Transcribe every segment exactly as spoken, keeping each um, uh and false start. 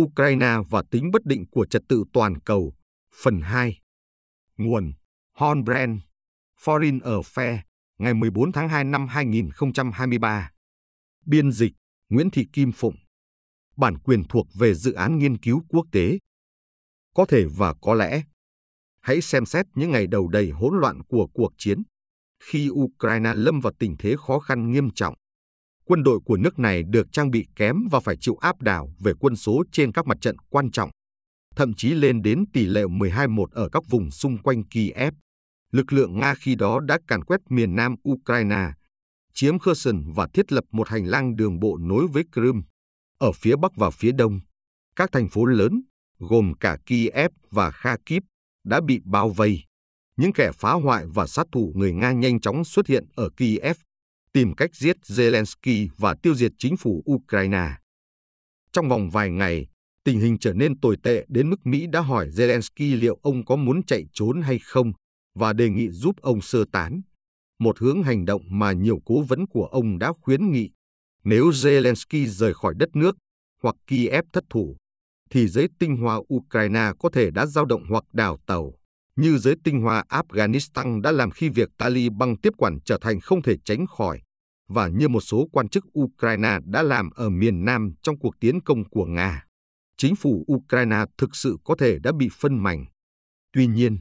Ukraine và tính bất định của trật tự toàn cầu. Phần hai. Nguồn: Hornbren, Foreign Affairs, ngày mười bốn tháng hai năm hai nghìn không trăm hai mươi ba. Biên dịch: Nguyễn Thị Kim Phụng. Bản quyền thuộc về dự án nghiên cứu quốc tế. Có thể và có lẽ. Hãy xem xét những ngày đầu đầy hỗn loạn của cuộc chiến, khi Ukraine lâm vào tình thế khó khăn nghiêm trọng. Quân đội của nước này được trang bị kém và phải chịu áp đảo về quân số trên các mặt trận quan trọng, thậm chí lên đến tỷ lệ mười hai một ở các vùng xung quanh Kiev. Lực lượng Nga khi đó đã càn quét miền nam Ukraine, chiếm Kherson và thiết lập một hành lang đường bộ nối với Crimea ở phía bắc và phía đông. Các thành phố lớn, gồm cả Kiev và Kharkiv, đã bị bao vây. Những kẻ phá hoại và sát thủ người Nga nhanh chóng xuất hiện ở Kiev, tìm cách giết Zelensky và tiêu diệt chính phủ Ukraine. Trong vòng vài ngày, tình hình trở nên tồi tệ đến mức Mỹ đã hỏi Zelensky liệu ông có muốn chạy trốn hay không và đề nghị giúp ông sơ tán, một hướng hành động mà nhiều cố vấn của ông đã khuyến nghị. Nếu Zelensky rời khỏi đất nước hoặc Kiev thất thủ, thì giới tinh hoa Ukraine có thể đã dao động hoặc đảo tàu, như giới tinh hoa Afghanistan đã làm khi việc Taliban tiếp quản trở thành không thể tránh khỏi, và như một số quan chức Ukraine đã làm ở miền Nam trong cuộc tiến công của Nga. Chính phủ Ukraine thực sự có thể đã bị phân mảnh. Tuy nhiên,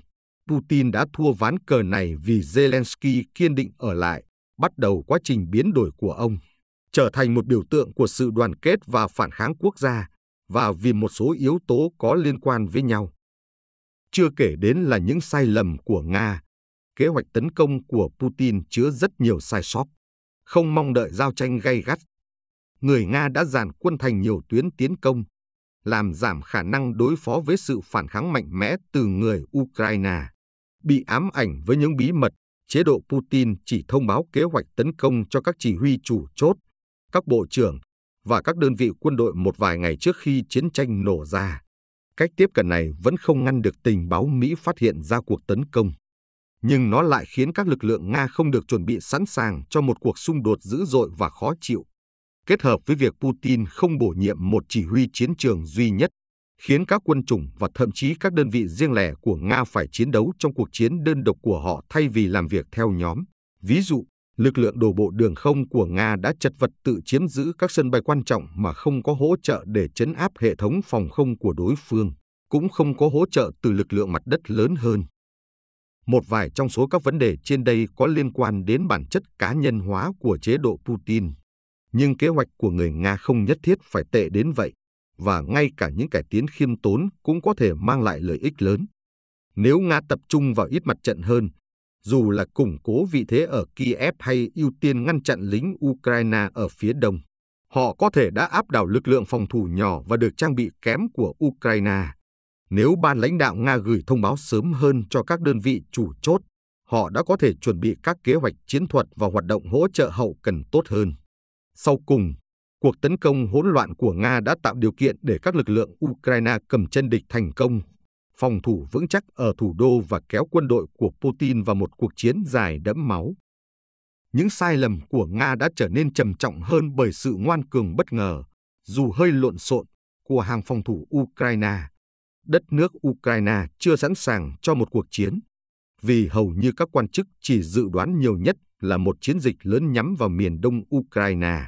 Putin đã thua ván cờ này vì Zelensky kiên định ở lại, bắt đầu quá trình biến đổi của ông, trở thành một biểu tượng của sự đoàn kết và phản kháng quốc gia, và vì một số yếu tố có liên quan với nhau. Chưa kể đến là những sai lầm của Nga, kế hoạch tấn công của Putin chứa rất nhiều sai sót. Không mong đợi giao tranh gay gắt, người Nga đã dàn quân thành nhiều tuyến tiến công, làm giảm khả năng đối phó với sự phản kháng mạnh mẽ từ người Ukraine. Bị ám ảnh với những bí mật, chế độ Putin chỉ thông báo kế hoạch tấn công cho các chỉ huy chủ chốt, các bộ trưởng và các đơn vị quân đội một vài ngày trước khi chiến tranh nổ ra. Cách tiếp cận này vẫn không ngăn được tình báo Mỹ phát hiện ra cuộc tấn công, nhưng nó lại khiến các lực lượng Nga không được chuẩn bị sẵn sàng cho một cuộc xung đột dữ dội và khó chịu. Kết hợp với việc Putin không bổ nhiệm một chỉ huy chiến trường duy nhất, khiến các quân chủng và thậm chí các đơn vị riêng lẻ của Nga phải chiến đấu trong cuộc chiến đơn độc của họ thay vì làm việc theo nhóm. Ví dụ, lực lượng đổ bộ đường không của Nga đã chật vật tự chiếm giữ các sân bay quan trọng mà không có hỗ trợ để trấn áp hệ thống phòng không của đối phương, cũng không có hỗ trợ từ lực lượng mặt đất lớn hơn. Một vài trong số các vấn đề trên đây có liên quan đến bản chất cá nhân hóa của chế độ Putin. Nhưng kế hoạch của người Nga không nhất thiết phải tệ đến vậy, và ngay cả những cải tiến khiêm tốn cũng có thể mang lại lợi ích lớn. Nếu Nga tập trung vào ít mặt trận hơn, dù là củng cố vị thế ở Kiev hay ưu tiên ngăn chặn lính Ukraine ở phía đông, họ có thể đã áp đảo lực lượng phòng thủ nhỏ và được trang bị kém của Ukraine. Nếu ban lãnh đạo Nga gửi thông báo sớm hơn cho các đơn vị chủ chốt, họ đã có thể chuẩn bị các kế hoạch chiến thuật và hoạt động hỗ trợ hậu cần tốt hơn. Sau cùng, cuộc tấn công hỗn loạn của Nga đã tạo điều kiện để các lực lượng Ukraine cầm chân địch thành công, phòng thủ vững chắc ở thủ đô và kéo quân đội của Putin vào một cuộc chiến dài đẫm máu. Những sai lầm của Nga đã trở nên trầm trọng hơn bởi sự ngoan cường bất ngờ, dù hơi lộn xộn, của hàng phòng thủ Ukraine. Đất nước Ukraine chưa sẵn sàng cho một cuộc chiến, vì hầu như các quan chức chỉ dự đoán nhiều nhất là một chiến dịch lớn nhắm vào miền đông Ukraine.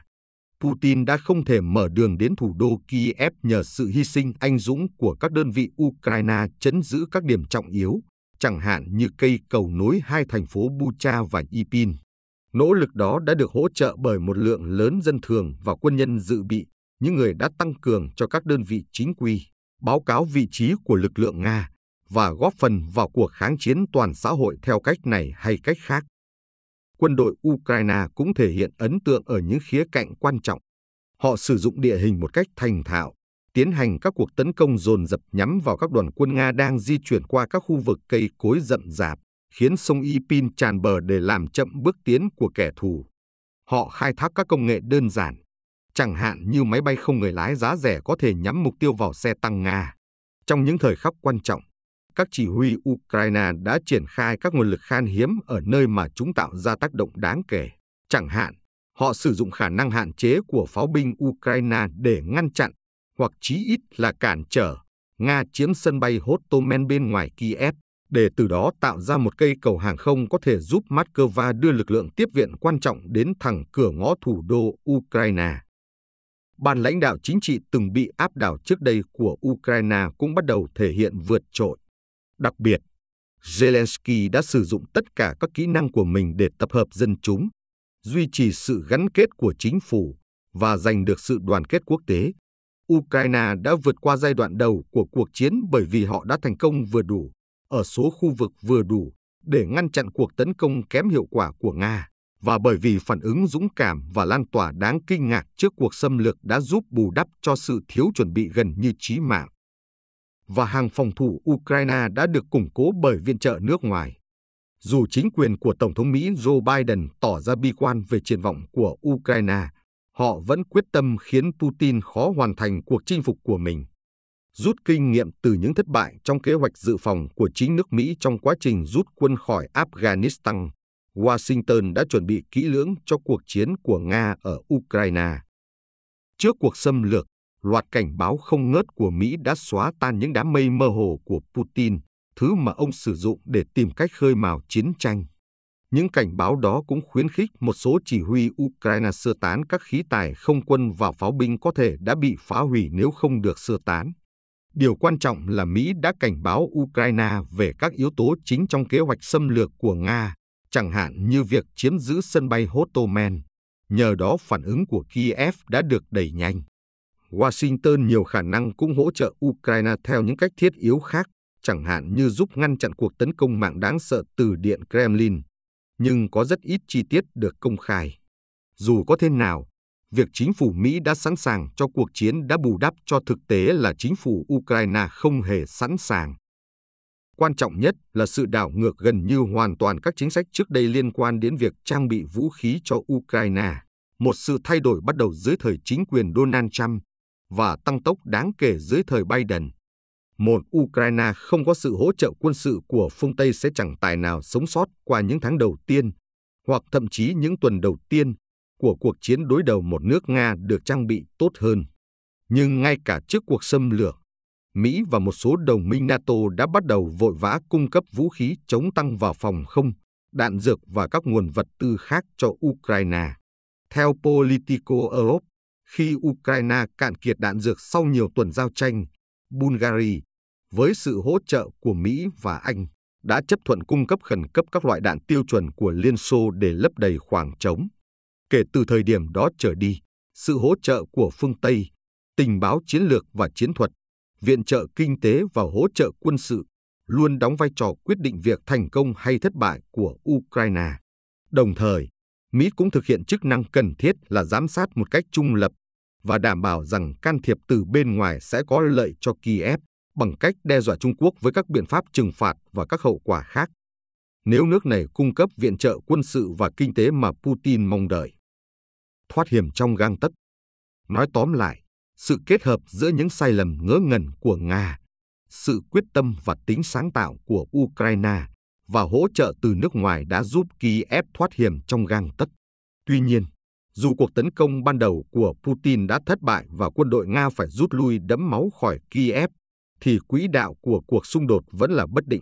Putin đã không thể mở đường đến thủ đô Kiev nhờ sự hy sinh anh dũng của các đơn vị Ukraine trấn giữ các điểm trọng yếu, chẳng hạn như cây cầu nối hai thành phố Bucha và Irpin. Nỗ lực đó đã được hỗ trợ bởi một lượng lớn dân thường và quân nhân dự bị, những người đã tăng cường cho các đơn vị chính quy, báo cáo vị trí của lực lượng Nga và góp phần vào cuộc kháng chiến toàn xã hội theo cách này hay cách khác. Quân đội Ukraine cũng thể hiện ấn tượng ở những khía cạnh quan trọng. Họ sử dụng địa hình một cách thành thạo, tiến hành các cuộc tấn công dồn dập nhắm vào các đoàn quân Nga đang di chuyển qua các khu vực cây cối rậm rạp, khiến sông Irpin tràn bờ để làm chậm bước tiến của kẻ thù. Họ khai thác các công nghệ đơn giản, chẳng hạn như máy bay không người lái giá rẻ có thể nhắm mục tiêu vào xe tăng Nga. Trong những thời khắc quan trọng, các chỉ huy Ukraine đã triển khai các nguồn lực khan hiếm ở nơi mà chúng tạo ra tác động đáng kể. Chẳng hạn, họ sử dụng khả năng hạn chế của pháo binh Ukraine để ngăn chặn, hoặc chí ít là cản trở Nga chiếm sân bay Hostomel bên ngoài Kiev, để từ đó tạo ra một cây cầu hàng không có thể giúp Mát-cơ-va đưa lực lượng tiếp viện quan trọng đến thẳng cửa ngõ thủ đô Ukraine. Ban lãnh đạo chính trị từng bị áp đảo trước đây của Ukraine cũng bắt đầu thể hiện vượt trội. Đặc biệt, Zelensky đã sử dụng tất cả các kỹ năng của mình để tập hợp dân chúng, duy trì sự gắn kết của chính phủ và giành được sự đoàn kết quốc tế. Ukraine đã vượt qua giai đoạn đầu của cuộc chiến bởi vì họ đã thành công vừa đủ, ở số khu vực vừa đủ để ngăn chặn cuộc tấn công kém hiệu quả của Nga, và bởi vì phản ứng dũng cảm và lan tỏa đáng kinh ngạc trước cuộc xâm lược đã giúp bù đắp cho sự thiếu chuẩn bị gần như chí mạng. Và hàng phòng thủ Ukraine đã được củng cố bởi viện trợ nước ngoài. Dù chính quyền của Tổng thống Mỹ Joe Biden tỏ ra bi quan về triển vọng của Ukraine, họ vẫn quyết tâm khiến Putin khó hoàn thành cuộc chinh phục của mình. Rút kinh nghiệm từ những thất bại trong kế hoạch dự phòng của chính nước Mỹ trong quá trình rút quân khỏi Afghanistan, Washington đã chuẩn bị kỹ lưỡng cho cuộc chiến của Nga ở Ukraine. Trước cuộc xâm lược, loạt cảnh báo không ngớt của Mỹ đã xóa tan những đám mây mơ hồ của Putin, thứ mà ông sử dụng để tìm cách khơi mào chiến tranh. Những cảnh báo đó cũng khuyến khích một số chỉ huy Ukraine sơ tán các khí tài không quân và pháo binh có thể đã bị phá hủy nếu không được sơ tán. Điều quan trọng là Mỹ đã cảnh báo Ukraine về các yếu tố chính trong kế hoạch xâm lược của Nga, chẳng hạn như việc chiếm giữ sân bay Hostomel. Nhờ đó phản ứng của Kiev đã được đẩy nhanh. Washington nhiều khả năng cũng hỗ trợ Ukraine theo những cách thiết yếu khác, chẳng hạn như giúp ngăn chặn cuộc tấn công mạng đáng sợ từ Điện Kremlin, nhưng có rất ít chi tiết được công khai. Dù có thế nào, việc chính phủ Mỹ đã sẵn sàng cho cuộc chiến đã bù đắp cho thực tế là chính phủ Ukraine không hề sẵn sàng. Quan trọng nhất là sự đảo ngược gần như hoàn toàn các chính sách trước đây liên quan đến việc trang bị vũ khí cho Ukraine, một sự thay đổi bắt đầu dưới thời chính quyền Donald Trump và tăng tốc đáng kể dưới thời Biden. Một Ukraine không có sự hỗ trợ quân sự của phương Tây sẽ chẳng tài nào sống sót qua những tháng đầu tiên, hoặc thậm chí những tuần đầu tiên, của cuộc chiến đối đầu một nước Nga được trang bị tốt hơn. Nhưng ngay cả trước cuộc xâm lược, Mỹ và một số đồng minh NATO đã bắt đầu vội vã cung cấp vũ khí chống tăng vào phòng không, đạn dược và các nguồn vật tư khác cho Ukraine. Theo Politico Europe, khi Ukraine cạn kiệt đạn dược sau nhiều tuần giao tranh, Bulgaria, với sự hỗ trợ của Mỹ và Anh, đã chấp thuận cung cấp khẩn cấp các loại đạn tiêu chuẩn của Liên Xô để lấp đầy khoảng trống. Kể từ thời điểm đó trở đi, sự hỗ trợ của phương Tây, tình báo chiến lược và chiến thuật, viện trợ kinh tế và hỗ trợ quân sự luôn đóng vai trò quyết định việc thành công hay thất bại của Ukraine. Đồng thời, Mỹ cũng thực hiện chức năng cần thiết là giám sát một cách trung lập và đảm bảo rằng can thiệp từ bên ngoài sẽ có lợi cho Kiev bằng cách đe dọa Trung Quốc với các biện pháp trừng phạt và các hậu quả khác, nếu nước này cung cấp viện trợ quân sự và kinh tế mà Putin mong đợi. Thoát hiểm trong gang tấc. Nói tóm lại, sự kết hợp giữa những sai lầm ngớ ngẩn của Nga, sự quyết tâm và tính sáng tạo của Ukraine và hỗ trợ từ nước ngoài đã giúp Kiev thoát hiểm trong gang tấc. Tuy nhiên, dù cuộc tấn công ban đầu của Putin đã thất bại và quân đội Nga phải rút lui đẫm máu khỏi Kiev, thì quỹ đạo của cuộc xung đột vẫn là bất định.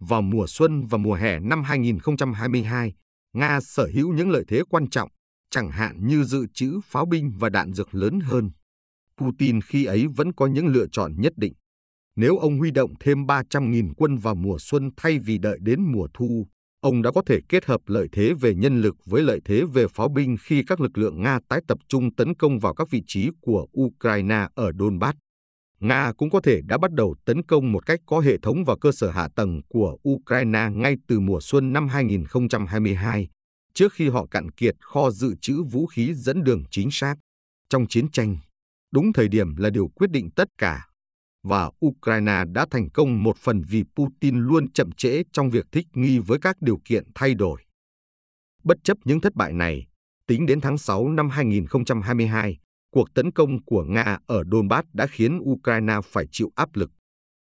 Vào mùa xuân và mùa hè năm hai nghìn không trăm hai mươi hai, Nga sở hữu những lợi thế quan trọng, chẳng hạn như dự trữ pháo binh và đạn dược lớn hơn. Putin khi ấy vẫn có những lựa chọn nhất định. Nếu ông huy động thêm ba trăm nghìn quân vào mùa xuân thay vì đợi đến mùa thu, ông đã có thể kết hợp lợi thế về nhân lực với lợi thế về pháo binh khi các lực lượng Nga tái tập trung tấn công vào các vị trí của Ukraine ở Donbass. Nga cũng có thể đã bắt đầu tấn công một cách có hệ thống vào cơ sở hạ tầng của Ukraine ngay từ mùa xuân năm hai nghìn không trăm hai mươi hai, trước khi họ cạn kiệt kho dự trữ vũ khí dẫn đường chính xác. Trong chiến tranh, đúng thời điểm là điều quyết định tất cả, và Ukraine đã thành công một phần vì Putin luôn chậm trễ trong việc thích nghi với các điều kiện thay đổi. Bất chấp những thất bại này, tính đến tháng sáu năm hai nghìn không trăm hai mươi hai, cuộc tấn công của Nga ở Donbass đã khiến Ukraine phải chịu áp lực.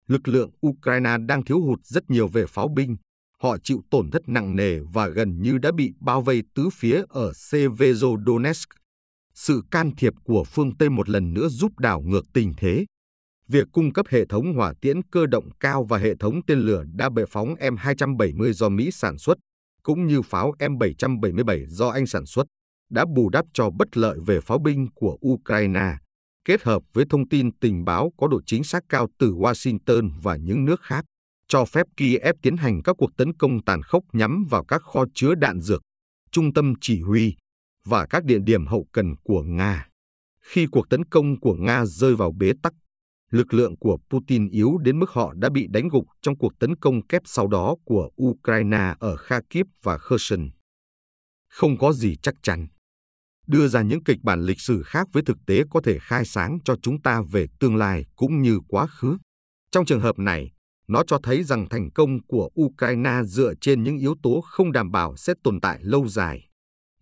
Lực lượng Ukraine đang thiếu hụt rất nhiều về pháo binh, họ chịu tổn thất nặng nề và gần như đã bị bao vây tứ phía ở Severodonetsk. sự can thiệp của phương Tây một lần nữa giúp đảo ngược tình thế. Việc cung cấp hệ thống hỏa tiễn cơ động cao và hệ thống tên lửa đa bệ phóng M hai bảy mươi do Mỹ sản xuất, cũng như pháo M bảy bảy bảy do Anh sản xuất, đã bù đắp cho bất lợi về pháo binh của Ukraine, kết hợp với thông tin tình báo có độ chính xác cao từ Washington và những nước khác, cho phép Kiev tiến hành các cuộc tấn công tàn khốc nhắm vào các kho chứa đạn dược, trung tâm chỉ huy và các địa điểm hậu cần của Nga. Khi cuộc tấn công của Nga rơi vào bế tắc, lực lượng của Putin yếu đến mức họ đã bị đánh gục trong cuộc tấn công kép sau đó của Ukraine ở Kharkiv và Kherson. Không có gì chắc chắn. Đưa ra những kịch bản lịch sử khác với thực tế có thể khai sáng cho chúng ta về tương lai cũng như quá khứ. Trong trường hợp này, nó cho thấy rằng thành công của Ukraine dựa trên những yếu tố không đảm bảo sẽ tồn tại lâu dài.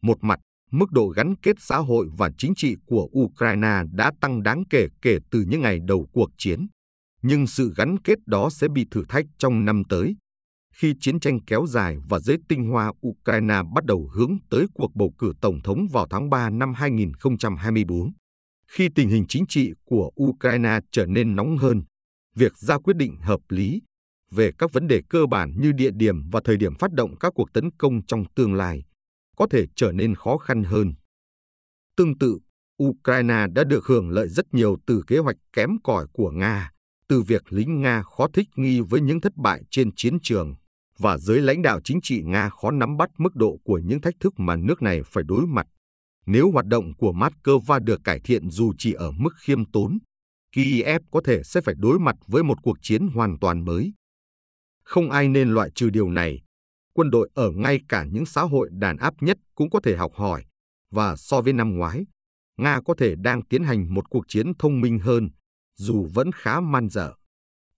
Một mặt, mức độ gắn kết xã hội và chính trị của Ukraine đã tăng đáng kể kể từ những ngày đầu cuộc chiến. Nhưng sự gắn kết đó sẽ bị thử thách trong năm tới, khi chiến tranh kéo dài và giới tinh hoa Ukraine bắt đầu hướng tới cuộc bầu cử tổng thống vào tháng ba năm hai nghìn không trăm hai mươi tư. Khi tình hình chính trị của Ukraine trở nên nóng hơn, việc ra quyết định hợp lý về các vấn đề cơ bản như địa điểm và thời điểm phát động các cuộc tấn công trong tương lai có thể trở nên khó khăn hơn. Tương tự, Ukraine đã được hưởng lợi rất nhiều từ kế hoạch kém cỏi của Nga, từ việc lính Nga khó thích nghi với những thất bại trên chiến trường và giới lãnh đạo chính trị Nga khó nắm bắt mức độ của những thách thức mà nước này phải đối mặt. Nếu hoạt động của Mát-cơ-va được cải thiện dù chỉ ở mức khiêm tốn, Kiev có thể sẽ phải đối mặt với một cuộc chiến hoàn toàn mới. Không ai nên loại trừ điều này. Quân đội ở ngay cả những xã hội đàn áp nhất cũng có thể học hỏi, và so với năm ngoái, Nga có thể đang tiến hành một cuộc chiến thông minh hơn, dù vẫn khá man dở.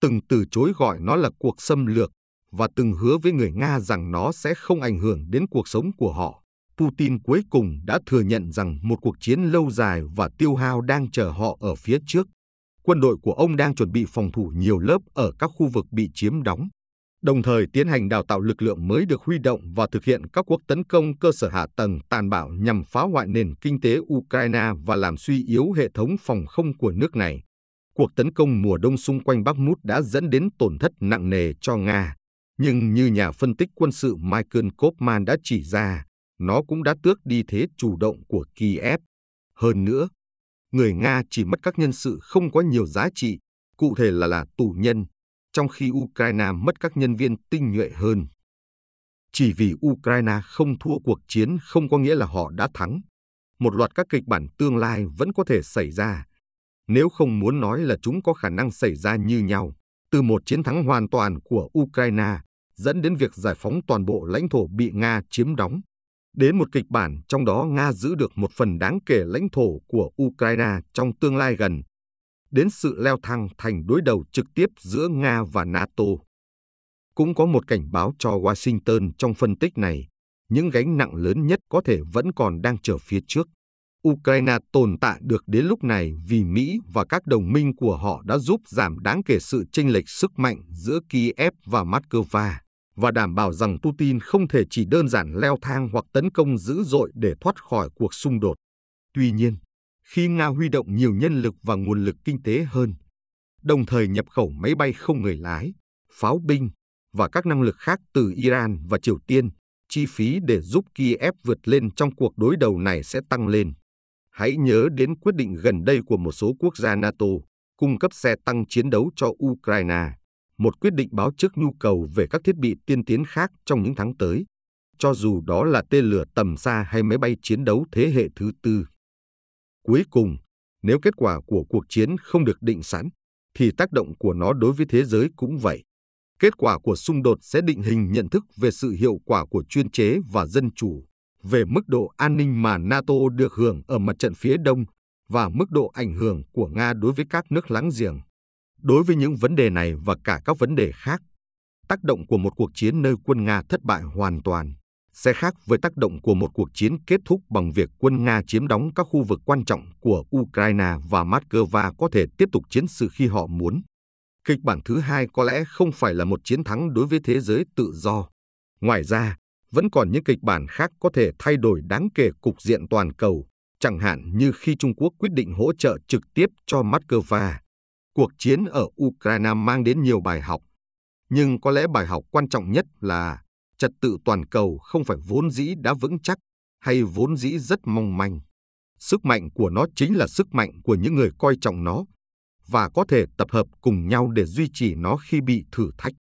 Từng từ chối gọi nó là cuộc xâm lược và từng hứa với người Nga rằng nó sẽ không ảnh hưởng đến cuộc sống của họ, Putin cuối cùng đã thừa nhận rằng một cuộc chiến lâu dài và tiêu hao đang chờ họ ở phía trước. Quân đội của ông đang chuẩn bị phòng thủ nhiều lớp ở các khu vực bị chiếm đóng, đồng thời tiến hành đào tạo lực lượng mới được huy động và thực hiện các cuộc tấn công cơ sở hạ tầng tàn bạo nhằm phá hoại nền kinh tế Ukraine và làm suy yếu hệ thống phòng không của nước này. Cuộc tấn công mùa đông xung quanh Bắc Mút đã dẫn đến tổn thất nặng nề cho Nga, nhưng như nhà phân tích quân sự Michael Kofman đã chỉ ra, nó cũng đã tước đi thế chủ động của Kiev. Hơn nữa, người Nga chỉ mất các nhân sự không có nhiều giá trị, cụ thể là là tù nhân, trong khi Ukraine mất các nhân viên tinh nhuệ hơn. Chỉ vì Ukraine không thua cuộc chiến không có nghĩa là họ đã thắng. Một loạt các kịch bản tương lai vẫn có thể xảy ra, nếu không muốn nói là chúng có khả năng xảy ra như nhau, từ một chiến thắng hoàn toàn của Ukraine dẫn đến việc giải phóng toàn bộ lãnh thổ bị Nga chiếm đóng, đến một kịch bản trong đó Nga giữ được một phần đáng kể lãnh thổ của Ukraine trong tương lai gần, đến sự leo thang thành đối đầu trực tiếp giữa Nga và NATO. Cũng có một cảnh báo cho Washington trong phân tích này, những gánh nặng lớn nhất có thể vẫn còn đang chờ phía trước. Ukraine tồn tại được đến lúc này vì Mỹ và các đồng minh của họ đã giúp giảm đáng kể sự chênh lệch sức mạnh giữa Kiev và Mát-cơ-va và đảm bảo rằng Putin không thể chỉ đơn giản leo thang hoặc tấn công dữ dội để thoát khỏi cuộc xung đột. Tuy nhiên, khi Nga huy động nhiều nhân lực và nguồn lực kinh tế hơn, đồng thời nhập khẩu máy bay không người lái, pháo binh và các năng lực khác từ Iran và Triều Tiên, chi phí để giúp Kiev vượt lên trong cuộc đối đầu này sẽ tăng lên. Hãy nhớ đến quyết định gần đây của một số quốc gia NATO cung cấp xe tăng chiến đấu cho Ukraine, một quyết định báo trước nhu cầu về các thiết bị tiên tiến khác trong những tháng tới, cho dù đó là tên lửa tầm xa hay máy bay chiến đấu thế hệ thứ tư. Cuối cùng, nếu kết quả của cuộc chiến không được định sẵn, thì tác động của nó đối với thế giới cũng vậy. Kết quả của xung đột sẽ định hình nhận thức về sự hiệu quả của chuyên chế và dân chủ, về mức độ an ninh mà NATO được hưởng ở mặt trận phía đông và mức độ ảnh hưởng của Nga đối với các nước láng giềng. Đối với những vấn đề này và cả các vấn đề khác, tác động của một cuộc chiến nơi quân Nga thất bại hoàn toàn sẽ khác với tác động của một cuộc chiến kết thúc bằng việc quân Nga chiếm đóng các khu vực quan trọng của Ukraine và Mát-cơ-va có thể tiếp tục chiến sự khi họ muốn. Kịch bản thứ hai có lẽ không phải là một chiến thắng đối với thế giới tự do. Ngoài ra, vẫn còn những kịch bản khác có thể thay đổi đáng kể cục diện toàn cầu, chẳng hạn như khi Trung Quốc quyết định hỗ trợ trực tiếp cho Mát-cơ-va. Cuộc chiến ở Ukraine mang đến nhiều bài học, nhưng có lẽ bài học quan trọng nhất là trật tự toàn cầu không phải vốn dĩ đã vững chắc hay vốn dĩ rất mong manh. Sức mạnh của nó chính là sức mạnh của những người coi trọng nó và có thể tập hợp cùng nhau để duy trì nó khi bị thử thách.